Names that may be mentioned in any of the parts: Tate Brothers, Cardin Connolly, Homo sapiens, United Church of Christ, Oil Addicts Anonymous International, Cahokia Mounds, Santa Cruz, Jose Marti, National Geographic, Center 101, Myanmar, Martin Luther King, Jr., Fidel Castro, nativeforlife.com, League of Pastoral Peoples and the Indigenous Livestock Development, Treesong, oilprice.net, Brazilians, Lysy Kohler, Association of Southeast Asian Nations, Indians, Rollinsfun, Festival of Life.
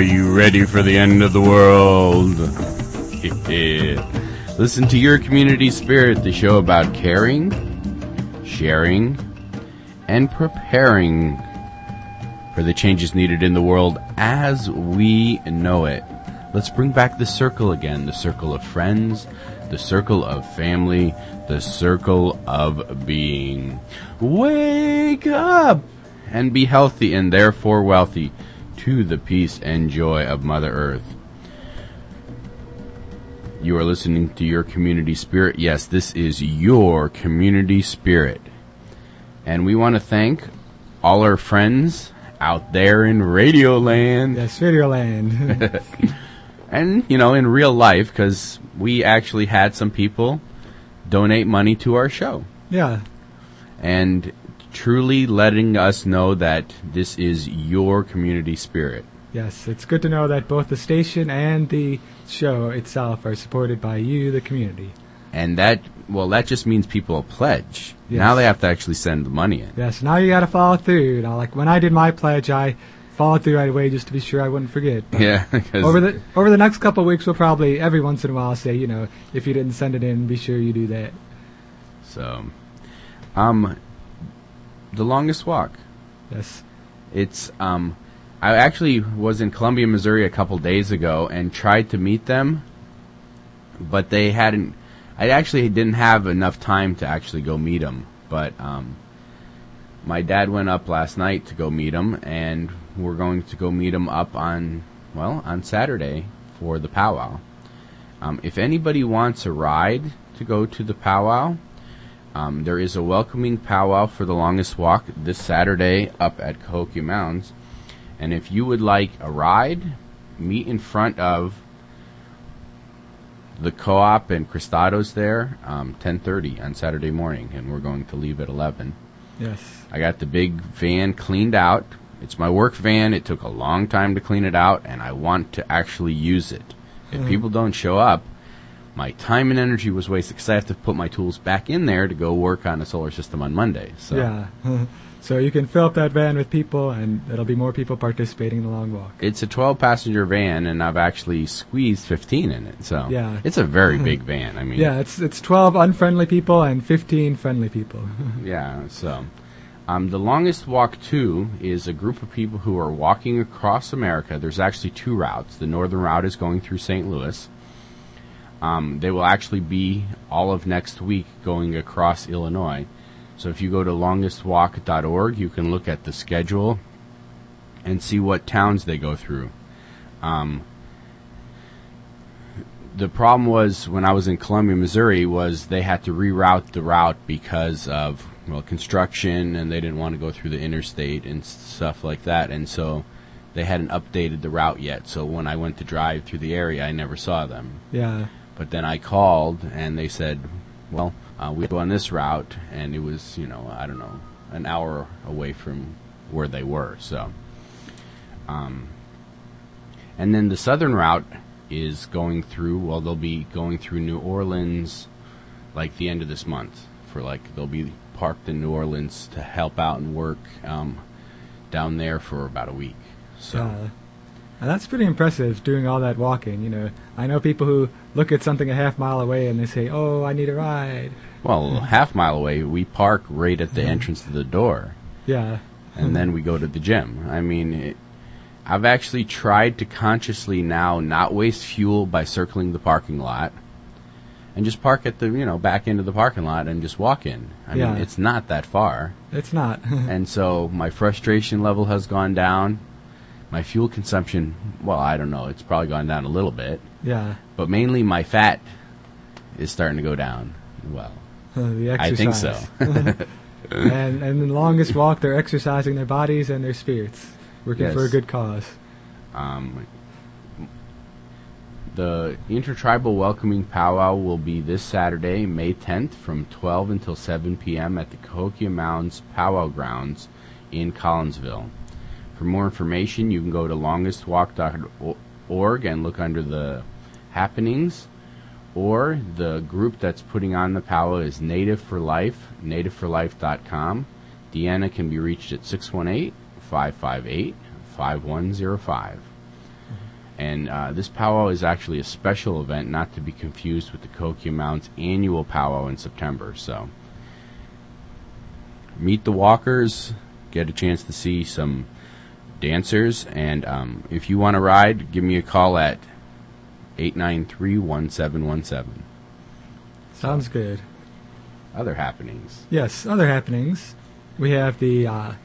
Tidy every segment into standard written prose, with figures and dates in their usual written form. Are you ready for the end of the world? Listen to Your Community Spirit, the show about caring, sharing, and preparing for the changes needed in the world as we know it. Let's bring back the circle again, the circle of friends, the circle of family, the circle of being. Wake up and be healthy and therefore wealthy to the peace and joy of Mother Earth. You are listening to Your Community Spirit. Yes, this is Your Community Spirit. And we want to thank all our friends out there in Radio Land. Yes, Radio Land. And, you know, in real life, because we actually had some people donate money to our show. Yeah. And truly letting us know that this is Your Community Spirit. Yes, it's good to know that both the station and the show itself are supported by you, the community. And that, well, that just means people pledge. Yes. Now they have to actually send the money in. Yes, now you got to follow through. You know, like when I did my pledge, I followed through right away just to be sure I wouldn't forget. But yeah. Over the next couple of weeks, we'll probably every once in a while say, you know, if you didn't send it in, be sure you do that. So, The Longest Walk. Yes. It's, I actually was in Columbia, Missouri a couple days ago and tried to meet them, but they hadn't, I actually didn't have enough time to actually go meet them, but, my dad went up last night to go meet him, and we're going to go meet him up on Saturday for the powwow. If anybody wants a ride to go to the powwow, there is a welcoming powwow for The Longest Walk this Saturday up at Cahokia Mounds. And if you would like a ride, meet in front of the co-op and Cristados there, 10:30 on Saturday morning, and we're going to leave at 11. Yes. I got the big van cleaned out. It's my work van. It took a long time to clean it out, and I want to actually use it. If people don't show up, my time and energy was wasted because I have to put my tools back in there to go work on a solar system on Monday. So. Yeah. So you can fill up that van with people, and there'll be more people participating in the long walk. It's a 12-passenger van, and I've actually squeezed 15 in it. So yeah. It's a very big van. I mean, yeah, it's 12 unfriendly people and 15 friendly people. Yeah. So, The Longest Walk 2 is a group of people who are walking across America. There's actually two routes. The northern route is going through St. Louis. They will actually be all of next week going across Illinois. So if you go to longestwalk.org, you can look at the schedule and see what towns they go through. The problem was when I was in Columbia, Missouri, was they had to reroute the route because of, well, construction, and they didn't want to go through the interstate and stuff like that. And so they hadn't updated the route yet. So when I went to drive through the area, I never saw them. Yeah. But then I called, and they said, well, we go on this route, and it was, you know, I don't know, an hour away from where they were. So, and then the southern route is going through, well, they'll be going through New Orleans, like the end of this month. For like, they'll be parked in New Orleans to help out and work down there for about a week. So. That's pretty impressive, doing all that walking, you know. I know people who look at something a half-mile away and they say, oh, I need a ride. Well, half-mile away, we park right at the entrance to the door. Yeah. And then we go to the gym. I mean, I've actually tried to consciously now not waste fuel by circling the parking lot and just park at the, you know, back end of the parking lot and just walk in. I mean, it's not that far. It's not. And so my frustration level has gone down. My fuel consumption, well, I don't know. It's probably gone down a little bit. Yeah. But mainly my fat is starting to go down. Well, the exercise. I think so. and the Longest Walk, they're exercising their bodies and their spirits, working for a good cause. The Intertribal Welcoming Powwow will be this Saturday, May 10th, from 12 until 7 p.m. at the Cahokia Mounds Powwow Grounds in Collinsville. For more information, you can go to longestwalk.org and look under the happenings, or the group that's putting on the powwow is Native for Life, nativeforlife.com. Deanna can be reached at 618-558-5105. And this powwow is actually a special event, not to be confused with the Cahokia Mounds annual powwow in September. So meet the walkers, get a chance to see some dancers, and if you want to ride, give me a call at 893-1717. Sounds good. Other happenings. Yes, other happenings. We have the, I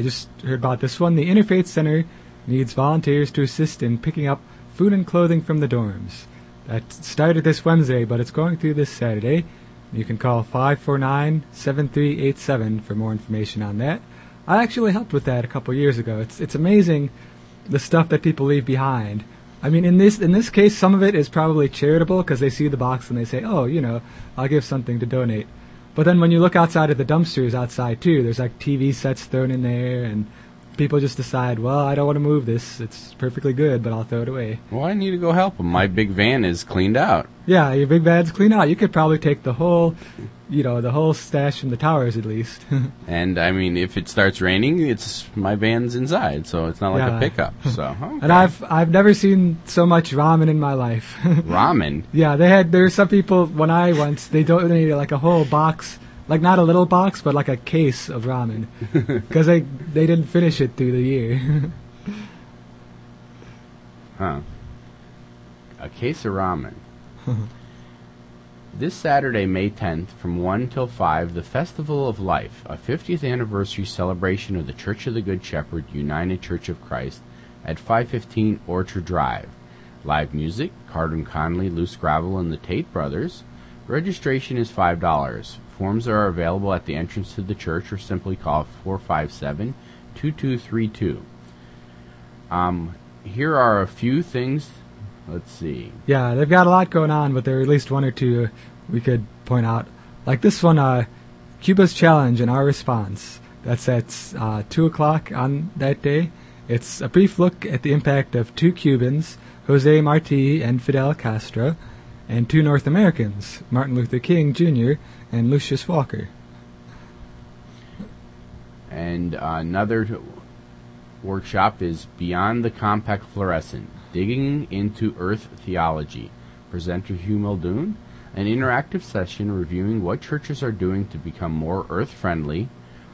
just heard about this one, the Interfaith Center needs volunteers to assist in picking up food and clothing from the dorms. That started this Wednesday, but it's going through this Saturday. You can call 549-7387 for more information on that. I actually helped with that a couple years ago. It's amazing the stuff that people leave behind. I mean, in this case, some of it is probably charitable because they see the box and they say, oh, you know, I'll give something to donate. But then when you look outside at the dumpsters outside, too, there's like TV sets thrown in there, and people just decide, well, I don't want to move this. It's perfectly good, but I'll throw it away. Well, I need to go help them. My big van is cleaned out. Yeah, your big van's cleaned out. You could probably take the whole, you know, the whole stash from the towers at least. And, I mean, if it starts raining, it's my van's inside, so it's not like a pickup. So, okay. And I've never seen so much ramen in my life. Ramen? Yeah, there were some people, when I once, they donated like a whole box. Like, not a little box, but like a case of ramen. Because they didn't finish it through the year. Huh. A case of ramen. This Saturday, May 10th, from 1 till 5, the Festival of Life, a 50th anniversary celebration of the Church of the Good Shepherd, United Church of Christ, at 515 Orchard Drive. Live music, Cardin Connolly, Loose Gravel, and the Tate Brothers. Registration is $5. Forms are available at the entrance to the church, or simply call 457-2232. Here are a few things. Let's see. Yeah, they've got a lot going on, but there are at least one or two we could point out. Like this one, Cuba's Challenge and Our Response. That's at 2 o'clock on that day. It's a brief look at the impact of two Cubans, Jose Marti and Fidel Castro, and two North Americans, Martin Luther King, Jr., and Lucius Walker. And another workshop is Beyond the Compact Fluorescent, Digging into Earth Theology. Presenter Hugh Muldoon, an interactive session reviewing what churches are doing to become more earth-friendly,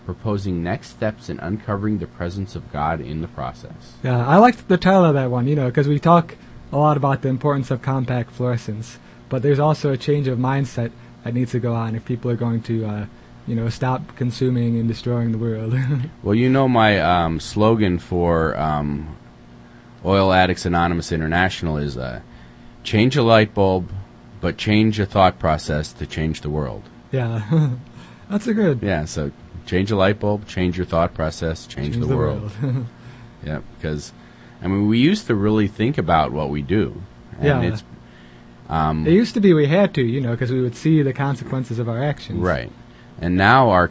proposing next steps in uncovering the presence of God in the process. Yeah, I liked the title of that one, you know, because we talk a lot about the importance of compact fluorescence, but there's also a change of mindset that needs to go on if people are going to, you know, stop consuming and destroying the world. Well, you know my slogan for Oil Addicts Anonymous International is change a light bulb, but change a thought process to change the world. Yeah, that's a good. Yeah, so change a light bulb, change your thought process, change the world. Yeah, because, I mean, we used to really think about what we do. And yeah. It used to be we had to, you know, because we would see the consequences of our actions. Right. And now our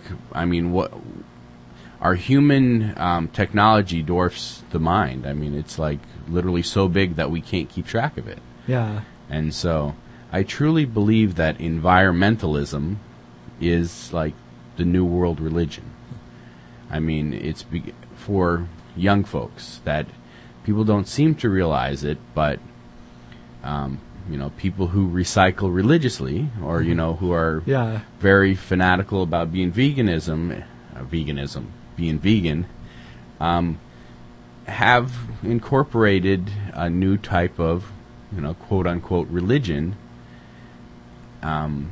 human technology dwarfs the mind. I mean, it's like literally so big that we can't keep track of it. Yeah. And so I truly believe that environmentalism is like the new world religion. I mean, it's for young folks that people don't seem to realize it, but you know, people who recycle religiously, or you know, who are very fanatical about being vegan, have incorporated a new type of, you know, quote unquote religion. I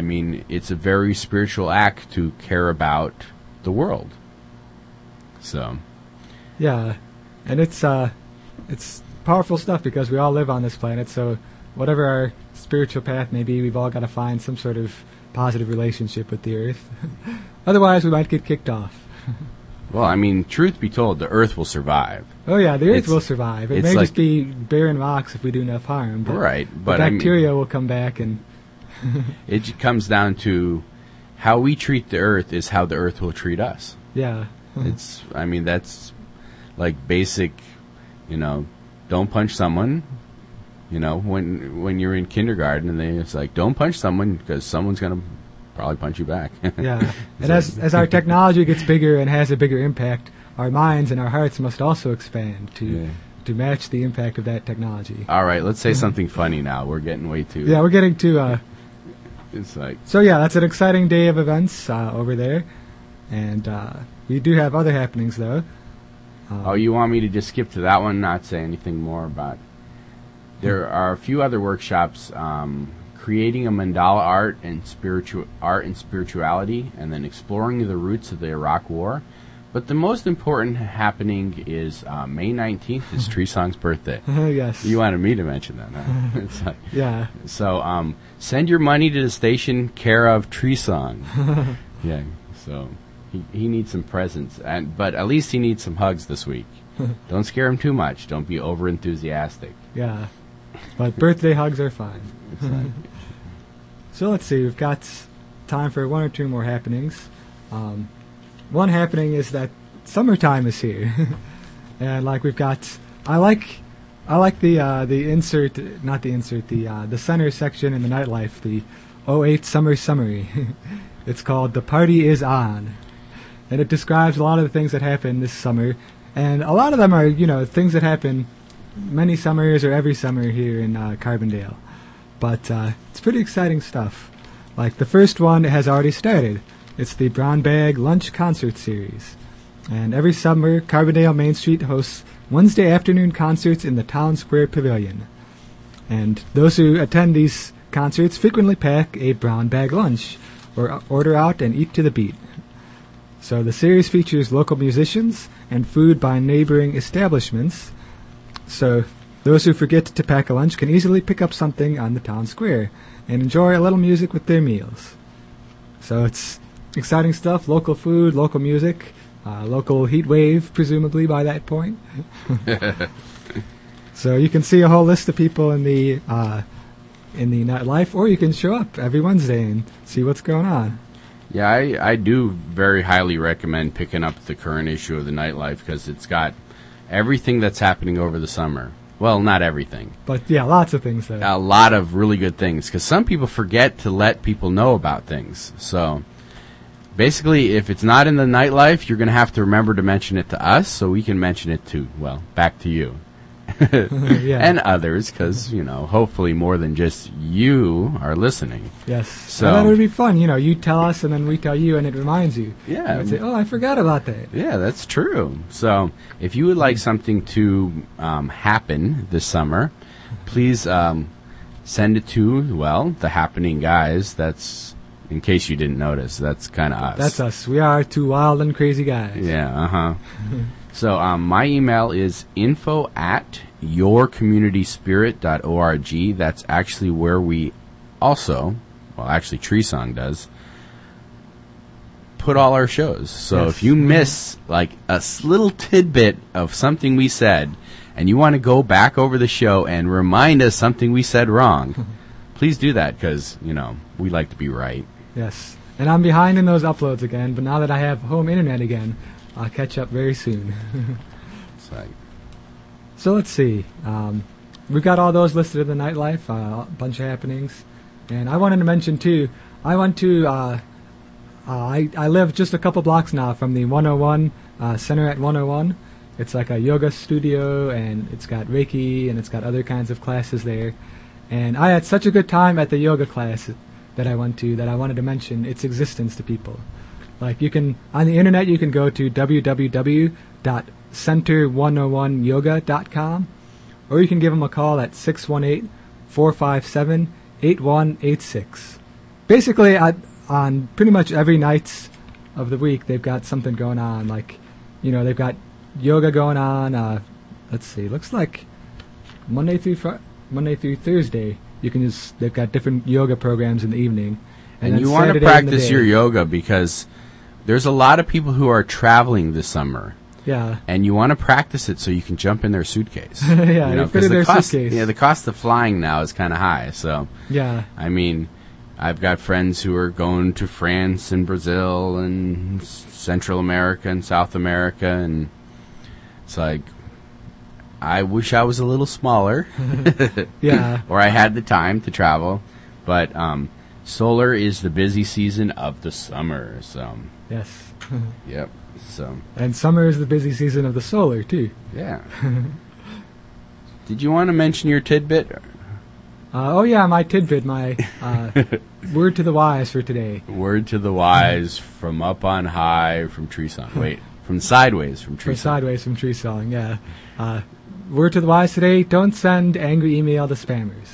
mean, it's a very spiritual act to care about the world. So, yeah, and it's powerful stuff because we all live on this planet, so whatever our spiritual path may be, we've all got to find some sort of positive relationship with the earth. Otherwise, we might get kicked off. Well, I mean, truth be told, the earth will survive. Oh, yeah, the earth will survive. It may just be barren rocks if we do enough harm. But right. But the bacteria will come back. And it comes down to how we treat the earth is how the earth will treat us. Yeah. It's, I mean, that's like basic, you know, don't punch someone. You know, when you're in kindergarten, and it's like, don't punch someone because someone's going to probably punch you back. Yeah, and as our technology gets bigger and has a bigger impact, our minds and our hearts must also expand to to match the impact of that technology. All right, let's say something funny now. We're getting way too... Yeah, we're getting too... it's like... So, yeah, that's an exciting day of events over there. And we do have other happenings, though. Oh, you want me to just skip to that one, not say anything more about... There are a few other workshops, creating a mandala art and spirituality, and then exploring the roots of the Iraq War. But the most important happening is May 19th is Treesong's birthday. Yes. You wanted me to mention that, huh? It's like, yeah. So send your money to the station care of Treesong. Yeah. So he needs some presents, but at least he needs some hugs this week. Don't scare him too much. Don't be over enthusiastic. Yeah. But birthday hugs are fine. Exactly. So let's see. We've got time for one or two more happenings. One happening is that summertime is here. And like we've got, I like the center section in the nightlife, the 08 summer summary. It's called The Party Is On. And it describes a lot of the things that happen this summer. And a lot of them are, things that happen many summers or every summer here in Carbondale. But it's pretty exciting stuff. Like the first one has already started. It's the Brown Bag Lunch Concert Series. And every summer, Carbondale Main Street hosts Wednesday afternoon concerts in the Town Square Pavilion. And those who attend these concerts frequently pack a brown bag lunch or order out and eat to the beat. So the series features local musicians and food by neighboring establishments. So those who forget to pack a lunch can easily pick up something on the town square and enjoy a little music with their meals. So it's exciting stuff, local food, local music, local heat wave, presumably by that point. So you can see a whole list of people in the nightlife, or you can show up every Wednesday and see what's going on. Yeah, I do very highly recommend picking up the current issue of the nightlife because it's got everything that's happening over the summer. Well, not everything. But, yeah, lots of things, though. A lot of really good things because some people forget to let people know about things. So basically, if it's not in the nightlife, you're going to have to remember to mention it to us so we can mention it to, back to you. Yeah. And others because, hopefully more than just you are listening. Yes. So that would be fun. You tell us and then we tell you and it reminds you. Yeah. Say, I forgot about that. Yeah, that's true. So if you would like something to happen this summer, please send it to, the happening guys. That's, in case you didn't notice, that's kind of us. That's us. We are two wild and crazy guys. Yeah, uh-huh. So my email is info@yourcommunityspirit.org. That's actually where we also, Treesong does, put all our shows. So yes. If you miss a little tidbit of something we said and you want to go back over the show and remind us something we said wrong, please do that because, we like to be right. Yes. And I'm behind in those uploads again, but now that I have home internet again, I'll catch up very soon. So let's see. We've got all those listed in the nightlife, a bunch of happenings. And I wanted to mention, too, I went to, I live just a couple blocks now from the 101, Center at 101. It's like a yoga studio, and it's got Reiki, and it's got other kinds of classes there. And I had such a good time at the yoga class that I went to that I wanted to mention its existence to people. On the internet, you can go to www.center101yoga.com, or you can give them a call at 618-457-8186. Basically, on pretty much every night of the week, they've got something going on. They've got yoga going on. Let's see. Looks like Monday through Thursday, they've got different yoga programs in the evening. And you want to practice your yoga because there's a lot of people who are traveling this summer. Yeah. And you want to practice it so you can jump in their suitcase. Yeah, you fit in their suitcase. Yeah, the cost of flying now is kind of high. So, yeah. I mean, I've got friends who are going to France and Brazil and Central America and South America. And it's like, I wish I was a little smaller. Yeah. Or I had the time to travel. But, solar is the busy season of the summer, so... Yes. Yep, so... And summer is the busy season of the solar, too. Yeah. Did you want to mention your tidbit? My tidbit, my word to the wise for today. Word to the wise from up on high from Treesong. Wait, from sideways from Treesong. From sideways from Treesong, yeah. Word to the wise today, don't send angry email to spammers.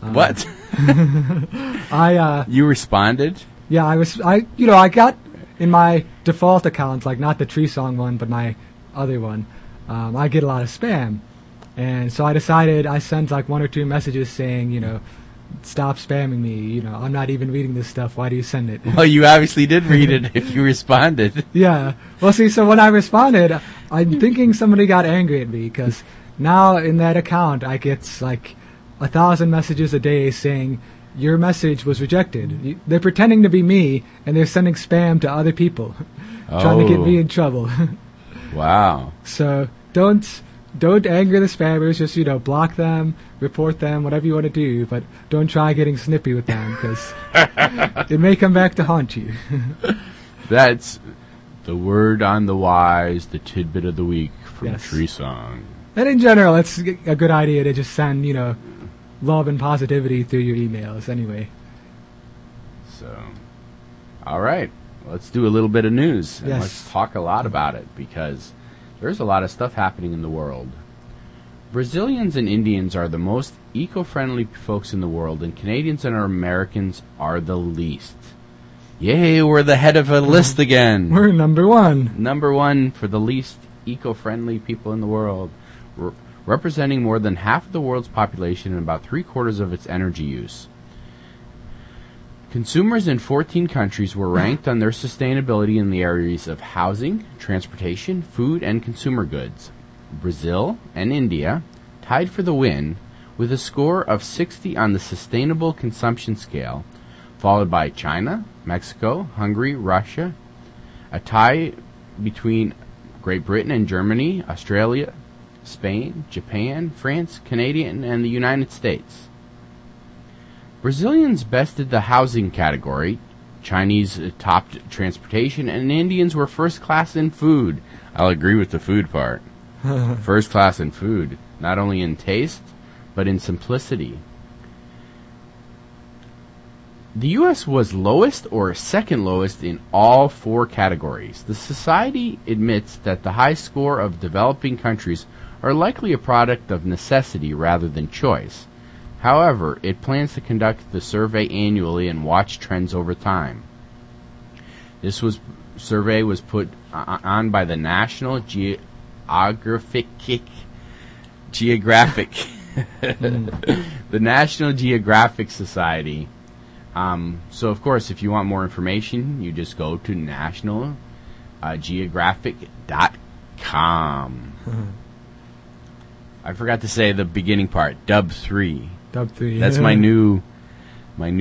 What? You responded? Yeah, I got in my default account, like not the Treesong one, but my other one, I get a lot of spam. And so I decided I sent like one or two messages saying, stop spamming me. I'm not even reading this stuff. Why do you send it? Well, you obviously did read it if you responded. Yeah. Well, see, so when I responded, I'm thinking somebody got angry at me because now in that account I get like 1,000 messages a day saying your message was rejected. They're pretending to be me and they're sending spam to other people trying to get me in trouble. Wow. So don't anger the spammers. Just, block them, report them, whatever you want to do. But don't try getting snippy with them because it may come back to haunt you. That's the word on the wise, the tidbit of the week from Treesong. And in general, it's a good idea to just send, love and positivity through your emails anyway. So, all right. Let's do a little bit of news and let's talk a lot about it because there's a lot of stuff happening in the world. Brazilians and Indians are the most eco-friendly folks in the world, and Canadians and Americans are the least. Yay, we're the head of a list again. We're number one. Number one for the least eco-friendly people in the world, representing more than half of the world's population and about three-quarters of its energy use. Consumers in 14 countries were ranked on their sustainability in the areas of housing, transportation, food, and consumer goods. Brazil and India tied for the win with a score of 60 on the sustainable consumption scale, followed by China, Mexico, Hungary, Russia, a tie between Great Britain and Germany, Australia, Spain, Japan, France, Canada, and the United States. Brazilians bested the housing category, Chinese topped transportation, and Indians were first class in food. I'll agree with the food part. First class in food, not only in taste, but in simplicity. The U.S. was lowest or second lowest in all four categories. The society admits that the high score of developing countries are likely a product of necessity rather than choice. However, it plans to conduct the survey annually and watch trends over time. This survey was put on by the National the National Geographic Society. So, of course, if you want more information, you just go to nationalgeographic.com. I forgot to say the beginning part, Dub 3. That's my new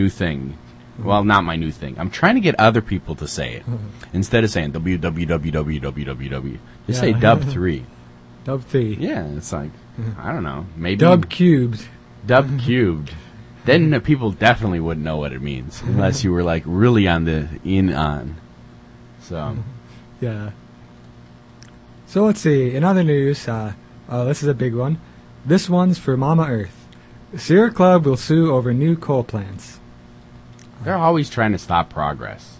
thing. Well, not my new thing. I'm trying to get other people to say it instead of saying www. Just say Dub 3. Dub 3. Yeah, it's like I don't know. Maybe Dub cubed. Dub cubed. Then people definitely wouldn't know what it means unless you were like really on the in on. So yeah. So let's see. In other news, this is a big one. This one's for Mama Earth. Sierra Club will sue over new coal plants. They're always trying to stop progress.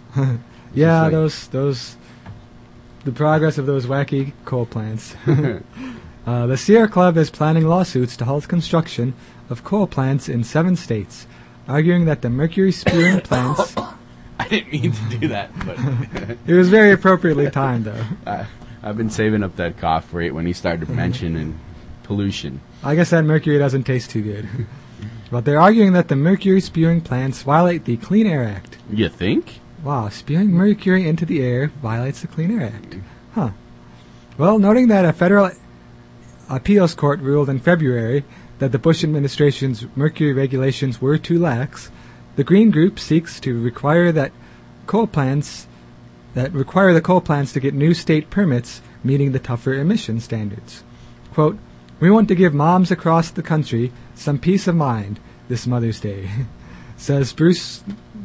Yeah, like the progress of those wacky coal plants. The Sierra Club is planning lawsuits to halt construction of coal plants in 7 states, arguing that the mercury-spewing plants... I didn't mean to do that, but... It was very appropriately timed, though. I've been saving up that cough for it when he started mentioning pollution. I guess that mercury doesn't taste too good. But they're arguing that the mercury-spewing plants violate the Clean Air Act. You think? Wow, spewing mercury into the air violates the Clean Air Act. Huh. Well, noting that a federal appeals court ruled in February that the Bush administration's mercury regulations were too lax, the Green Group seeks to require that the coal plants to get new state permits meeting the tougher emission standards. Quote, "We want to give moms across the country some peace of mind this Mother's Day," says Bruce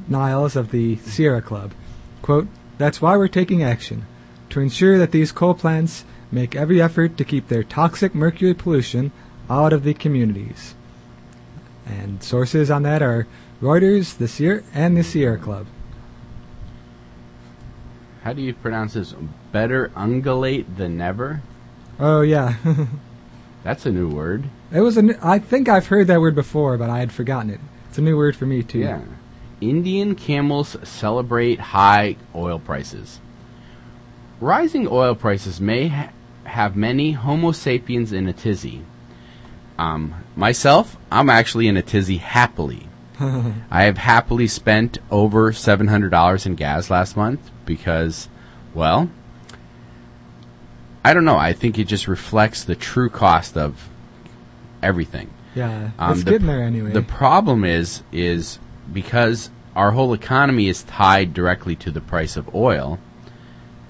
Niles of the Sierra Club. Quote, "That's why we're taking action, to ensure that these coal plants make every effort to keep their toxic mercury pollution out of the communities. And sources on that are Reuters, the Sierra, and the Sierra Club. How do you pronounce this? Better ungulate than never? Oh, yeah. That's a new word. It was I think I've heard that word before, but I had forgotten it. It's a new word for me, too. Yeah. Indian camels celebrate high oil prices. Rising oil prices may have many Homo sapiens in a tizzy. Myself, I'm actually in a tizzy happily. I have happily spent over $700 in gas last month because, well, I don't know. I think it just reflects the true cost of everything. Yeah, it's getting there anyway. The problem is because our whole economy is tied directly to the price of oil,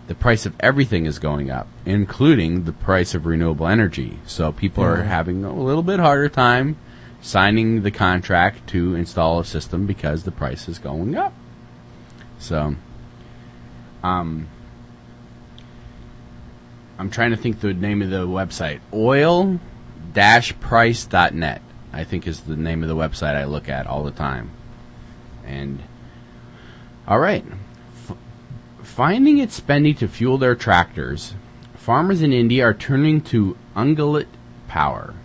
the price of everything is going up, including the price of renewable energy. So people are having a little bit harder time signing the contract to install a system because the price is going up. So I'm trying to think the name of the website. Oil-price.net, I think, is the name of the website I look at all the time. And all right. Finding it spendy to fuel their tractors, farmers in India are turning to ungulate power.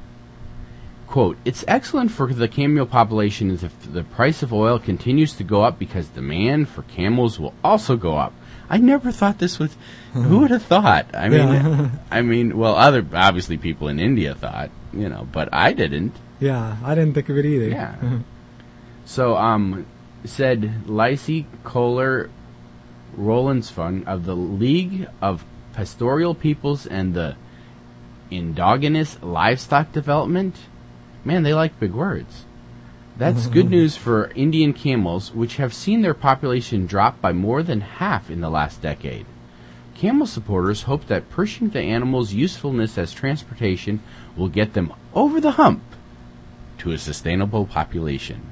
Quote, it's excellent for the camel population if the price of oil continues to go up because demand for camels will also go up. I never thought this was... Who would have thought? I mean, yeah. I mean, well, other obviously people in India thought, you know, but I didn't. Yeah, I didn't think of it either. Yeah. So, said Lysy Kohler Rollinsfun of the League of Pastoral Peoples and the Indigenous Livestock Development. Man, they like big words. That's good news for Indian camels, which have seen their population drop by more than half in the last decade. Camel supporters hope that pushing the animal's usefulness as transportation will get them over the hump to a sustainable population.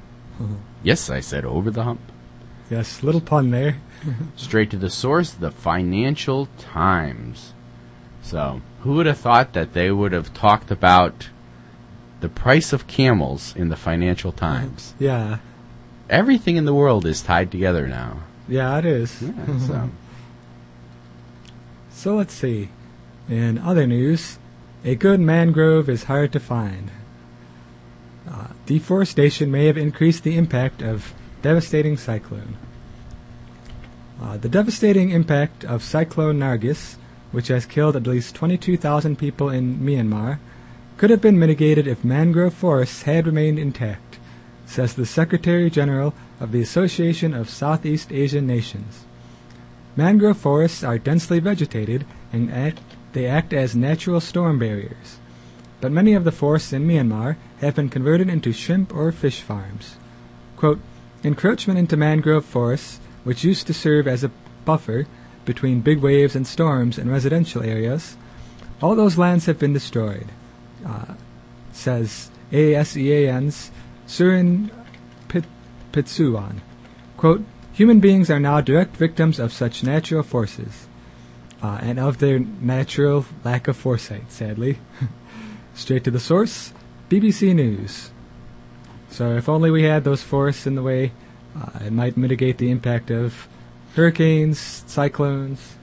Yes, I said over the hump. Yes, little pun there. Straight to the source, the Financial Times. So, who would have thought that they would have talked about the price of camels in the Financial Times? Yeah. Everything in the world is tied together now. Yeah, it is. Yeah, so. So let's see. In other news, a good mangrove is hard to find. Deforestation may have increased the impact of devastating cyclone. The devastating impact of Cyclone Nargis, which has killed at least 22,000 people in Myanmar, could have been mitigated if mangrove forests had remained intact, says the Secretary General of the Association of Southeast Asian Nations. Mangrove forests are densely vegetated and they act as natural storm barriers, but many of the forests in Myanmar have been converted into shrimp or fish farms. Quote, encroachment into mangrove forests, which used to serve as a buffer between big waves and storms in residential areas, all those lands have been destroyed. Says ASEAN's Surin Pitsuwan. Quote, human beings are now direct victims of such natural forces, and of their natural lack of foresight, sadly. Straight to the source, BBC News. So if only we had those forests in the way, it might mitigate the impact of hurricanes, cyclones,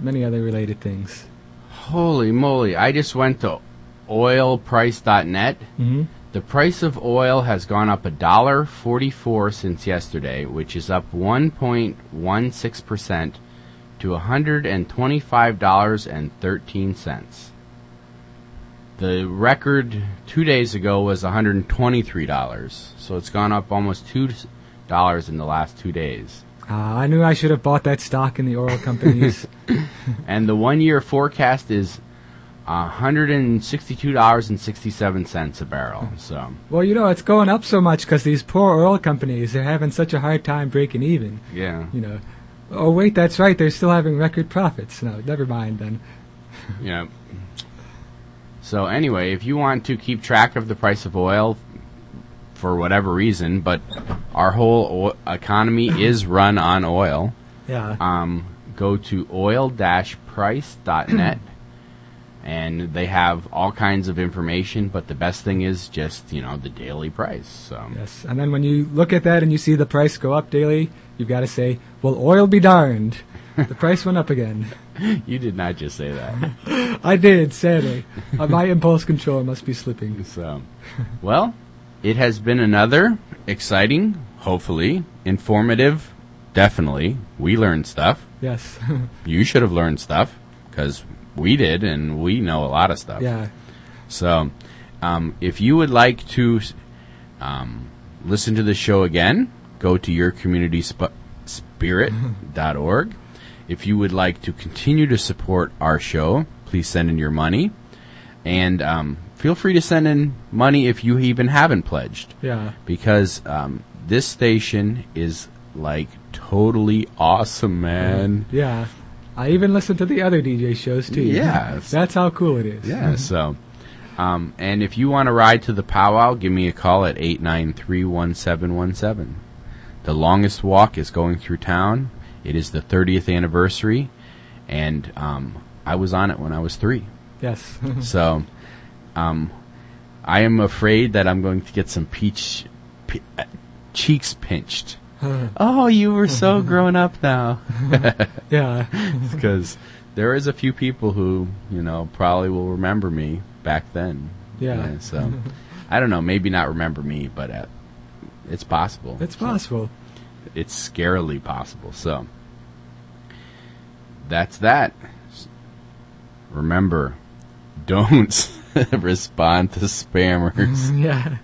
many other related things. Holy moly, I just went to oilprice.net. Mm-hmm. The price of oil has gone up $1.44 since yesterday, which is up 1.16% to $125.13. The record 2 days ago was $123, so it's gone up almost $2 in the last 2 days. I knew I should have bought that stock in the oil companies. And the one-year forecast is $162.67 a barrel. So. Well, you know, it's going up so much because these poor oil companies are having such a hard time breaking even. Yeah. You know, oh, wait, that's right. They're still having record profits. No, never mind then. Yeah. So anyway, if you want to keep track of the price of oil for whatever reason, but our whole economy is run on oil, yeah. Go to oil-price.net. and they have all kinds of information, but the best thing is just, you know, the daily price. So. Yes, and then when you look at that and you see the price go up daily, you've got to say, well, oil be darned. The price went up again. You did not just say that. I did, sadly. My impulse control must be slipping. So, well, it has been another exciting, hopefully, informative, definitely, we learned stuff. Yes. You should have learned stuff, because we did, and we know a lot of stuff. Yeah. So, if you would like to listen to the show again, go to yourcommunityspirit.org. If you would like to continue to support our show, please send in your money. And feel free to send in money if you even haven't pledged. Yeah. Because this station is, like, totally awesome, man. Yeah. I even listen to the other DJ shows, too. Yeah. That's how cool it is. Yeah. So, and if you want to ride to the powwow, give me a call at 893-1717. The Longest Walk is going through town. It is the 30th anniversary, and I was on it when I was 3. Yes. So I am afraid that I'm going to get some cheeks pinched. Oh, you were so grown up now. Yeah. Because there is a few people who, you know, probably will remember me back then. Yeah. So I don't know, maybe not remember me, but it's possible. It's possible. So. It's scarily possible. So that's that. Remember, don't respond to spammers. Yeah.